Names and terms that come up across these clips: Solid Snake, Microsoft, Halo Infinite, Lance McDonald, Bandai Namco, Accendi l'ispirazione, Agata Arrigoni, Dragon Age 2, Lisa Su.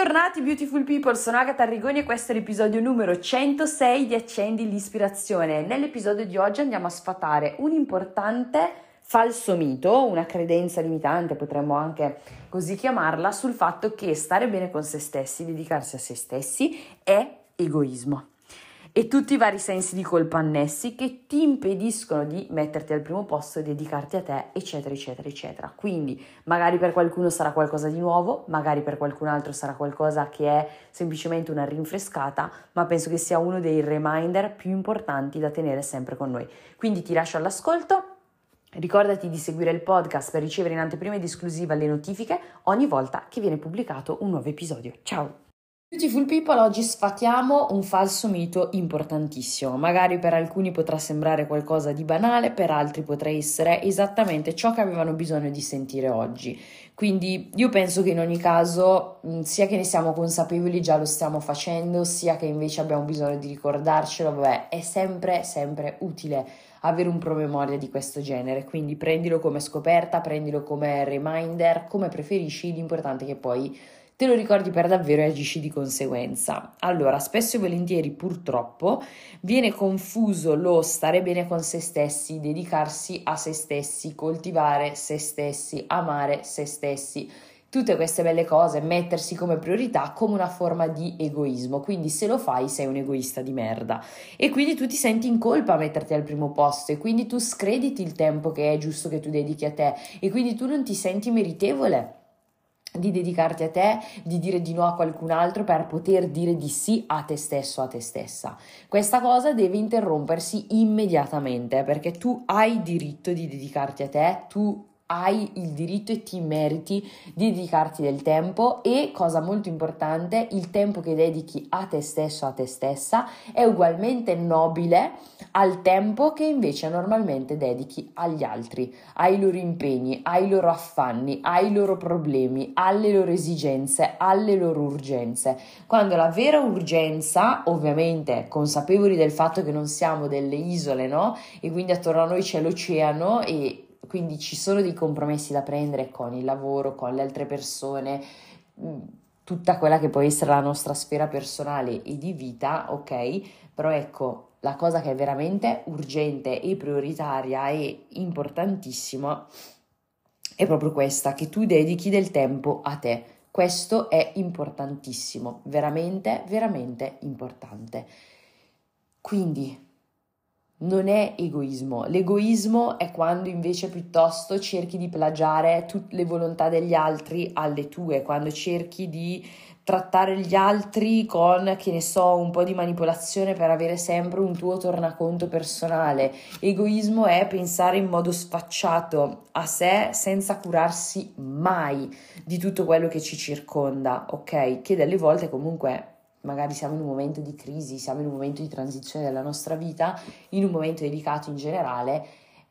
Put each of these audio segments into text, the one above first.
Bentornati beautiful people, sono Agata Arrigoni e questo è l'episodio numero 106 di Accendi l'ispirazione. Nell'episodio di oggi andiamo a sfatare un importante falso mito, una credenza limitante, potremmo anche così chiamarla, sul fatto che stare bene con se stessi, dedicarsi a se stessi è egoismo. E tutti i vari sensi di colpa annessi che ti impediscono di metterti al primo posto e dedicarti a te, eccetera, eccetera, eccetera. Quindi magari per qualcuno sarà qualcosa di nuovo, magari per qualcun altro sarà qualcosa che è semplicemente una rinfrescata, ma penso che sia uno dei reminder più importanti da tenere sempre con noi. Quindi ti lascio all'ascolto. Ricordati di seguire il podcast per ricevere in anteprima ed esclusiva le notifiche ogni volta che viene pubblicato un nuovo episodio. Ciao! Beautiful people, oggi sfatiamo un falso mito importantissimo. Magari per alcuni potrà sembrare qualcosa di banale, per altri potrà essere esattamente ciò che avevano bisogno di sentire oggi. Quindi io penso che in ogni caso, sia che ne siamo consapevoli, già lo stiamo facendo, sia che invece abbiamo bisogno di ricordarcelo, è sempre utile avere un promemoria di questo genere. Quindi prendilo come scoperta, prendilo come reminder, come preferisci, l'importante è che poi te lo ricordi per davvero e agisci di conseguenza. Allora, spesso e volentieri purtroppo viene confuso lo stare bene con se stessi, dedicarsi a se stessi, coltivare se stessi, amare se stessi, tutte queste belle cose, mettersi come priorità, come una forma di egoismo. Quindi se lo fai sei un egoista di merda e quindi tu ti senti in colpa a metterti al primo posto e quindi tu screditi il tempo che è giusto che tu dedichi a te e quindi tu non ti senti meritevole di dedicarti a te, di dire di no a qualcun altro per poter dire di sì a te stesso, a te stessa. Questa cosa deve interrompersi immediatamente perché tu hai diritto di dedicarti a te, tu hai il diritto e ti meriti di dedicarti del tempo e, cosa molto importante, il tempo che dedichi a te stesso, a te stessa, è ugualmente nobile al tempo che invece normalmente dedichi agli altri, ai loro impegni, ai loro affanni, ai loro problemi, alle loro esigenze, alle loro urgenze. Quando la vera urgenza, ovviamente consapevoli del fatto che non siamo delle isole, no? E quindi attorno a noi c'è l'oceano e quindi ci sono dei compromessi da prendere con il lavoro, con le altre persone, tutta quella che può essere la nostra sfera personale e di vita, ok? Però ecco, la cosa che è veramente urgente e prioritaria e importantissima è proprio questa, che tu dedichi del tempo a te. Questo è importantissimo, veramente, veramente importante. Quindi non è egoismo. L'egoismo è quando invece piuttosto cerchi di plagiare tutte le volontà degli altri alle tue, quando cerchi di trattare gli altri con, che ne so, un po' di manipolazione per avere sempre un tuo tornaconto personale. Egoismo è pensare in modo sfacciato a sé senza curarsi mai di tutto quello che ci circonda, ok? Che delle volte comunque magari siamo in un momento di crisi, siamo in un momento di transizione della nostra vita, in un momento delicato in generale,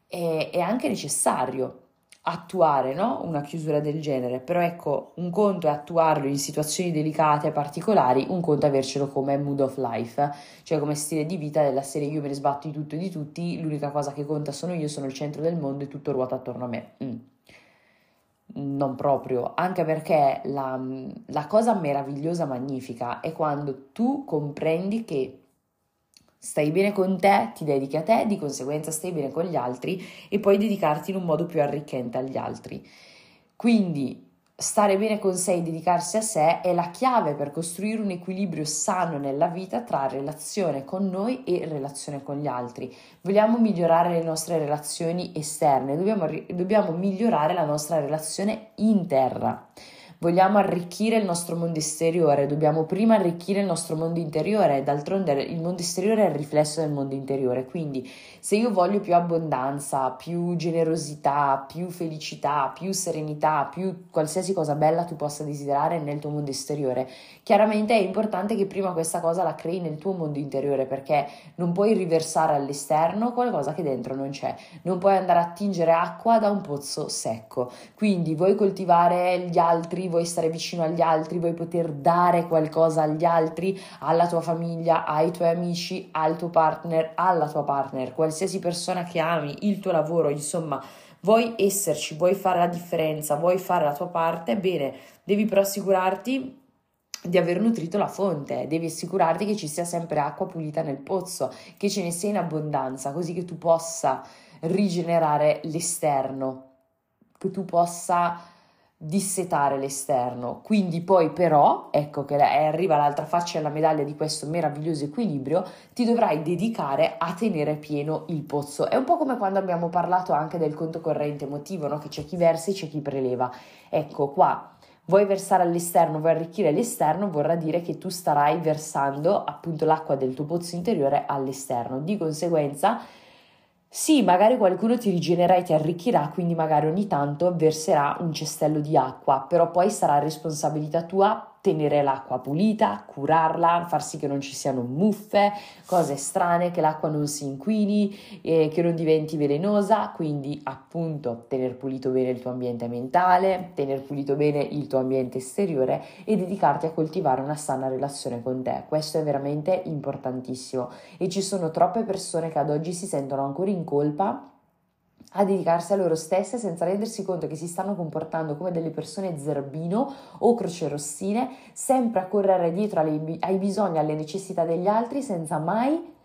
è anche necessario attuare, no? Una chiusura del genere, però ecco, un conto è attuarlo in situazioni delicate e particolari, un conto è avercelo come mood of life, cioè come stile di vita della serie io me ne sbatto di tutto e di tutti, l'unica cosa che conta sono io, sono il centro del mondo e tutto ruota attorno a me. Non proprio, anche perché la cosa meravigliosa, magnifica, è quando tu comprendi che stai bene con te, ti dedichi a te, di conseguenza stai bene con gli altri e puoi dedicarti in un modo più arricchente agli altri. Quindi stare bene con sé e dedicarsi a sé è la chiave per costruire un equilibrio sano nella vita tra relazione con noi e relazione con gli altri. Vogliamo migliorare le nostre relazioni esterne, dobbiamo migliorare la nostra relazione interna. Vogliamo arricchire il nostro mondo esteriore, dobbiamo prima arricchire il nostro mondo interiore, d'altronde il mondo esteriore è il riflesso del mondo interiore, quindi se io voglio più abbondanza, più generosità, più felicità, più serenità, più qualsiasi cosa bella tu possa desiderare nel tuo mondo esteriore, chiaramente è importante che prima questa cosa la crei nel tuo mondo interiore, perché non puoi riversare all'esterno qualcosa che dentro non c'è, non puoi andare a tingere acqua da un pozzo secco. Quindi vuoi coltivare gli altri, vuoi stare vicino agli altri, vuoi poter dare qualcosa agli altri, alla tua famiglia, ai tuoi amici, al tuo partner, alla tua partner, qualsiasi persona che ami, il tuo lavoro, insomma, vuoi esserci, vuoi fare la differenza, vuoi fare la tua parte, bene, devi però assicurarti di aver nutrito la fonte, devi assicurarti che ci sia sempre acqua pulita nel pozzo, che ce ne sia in abbondanza, così che tu possa rigenerare l'esterno, che tu possa dissetare l'esterno. Quindi poi però, ecco che arriva l'altra faccia della medaglia di questo meraviglioso equilibrio, ti dovrai dedicare a tenere pieno il pozzo. È un po' come quando abbiamo parlato anche del conto corrente emotivo, no? Che c'è chi versa e c'è chi preleva. Ecco qua, vuoi versare all'esterno, vuoi arricchire l'esterno, vorrà dire che tu starai versando appunto l'acqua del tuo pozzo interiore all'esterno. Di conseguenza, sì, magari qualcuno ti rigenererà e ti arricchirà, quindi magari ogni tanto verserà un cestello di acqua, però poi sarà responsabilità tua tenere l'acqua pulita, curarla, far sì che non ci siano muffe, cose strane, che l'acqua non si inquini, che non diventi velenosa. Quindi appunto tener pulito bene il tuo ambiente mentale, tener pulito bene il tuo ambiente esteriore e dedicarti a coltivare una sana relazione con te. Questo è veramente importantissimo e ci sono troppe persone che ad oggi si sentono ancora in colpa a dedicarsi a loro stesse senza rendersi conto che si stanno comportando come delle persone zerbino o crocerossine, sempre a correre dietro ai bisogni, alle necessità degli altri, senza mai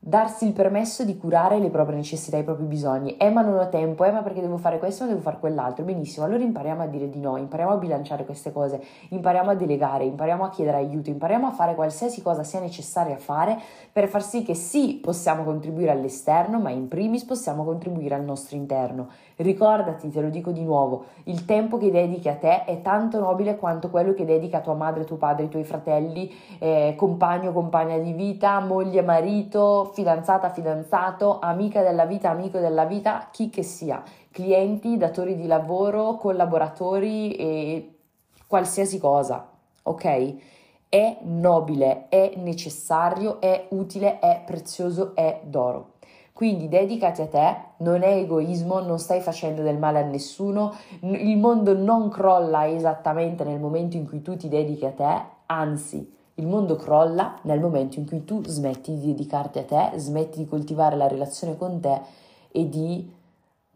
darsi il permesso di curare le proprie necessità, i propri bisogni. Ma non ho tempo, ma perché devo fare questo, ma devo fare quell'altro. Benissimo, allora impariamo a dire di no, impariamo a bilanciare queste cose, impariamo a delegare, impariamo a chiedere aiuto, impariamo a fare qualsiasi cosa sia necessaria fare per far sì che sì, possiamo contribuire all'esterno, ma in primis possiamo contribuire al nostro interno. Ricordati, te lo dico di nuovo, il tempo che dedichi a te è tanto nobile quanto quello che dedica a tua madre, tuo padre, i tuoi fratelli, compagno, compagna di vita, moglie, marito, fidanzata, fidanzato, amica della vita, amico della vita, chi che sia, clienti, datori di lavoro, collaboratori e qualsiasi cosa, ok? È nobile, è necessario, è utile, è prezioso, è d'oro. Quindi dedicati a te, non è egoismo, non stai facendo del male a nessuno, il mondo non crolla esattamente nel momento in cui tu ti dedichi a te, anzi, il mondo crolla nel momento in cui tu smetti di dedicarti a te, smetti di coltivare la relazione con te e di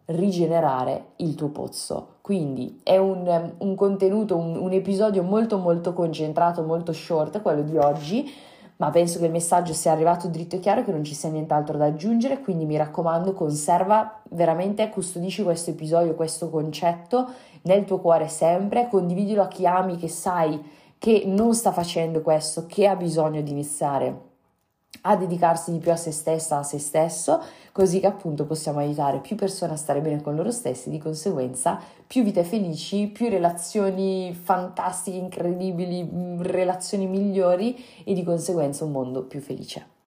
rigenerare il tuo pozzo. Quindi è un contenuto, un episodio molto molto concentrato, molto short, quello di oggi, ma penso che il messaggio sia arrivato dritto e chiaro, che non ci sia nient'altro da aggiungere. Quindi mi raccomando, conserva veramente, custodisci questo episodio, questo concetto nel tuo cuore sempre, condividilo a chi ami, che sai che non sta facendo questo, che ha bisogno di iniziare a dedicarsi di più a se stessa, a se stesso, così che appunto possiamo aiutare più persone a stare bene con loro stessi, di conseguenza più vite felici, più relazioni fantastiche, incredibili, relazioni migliori e di conseguenza un mondo più felice.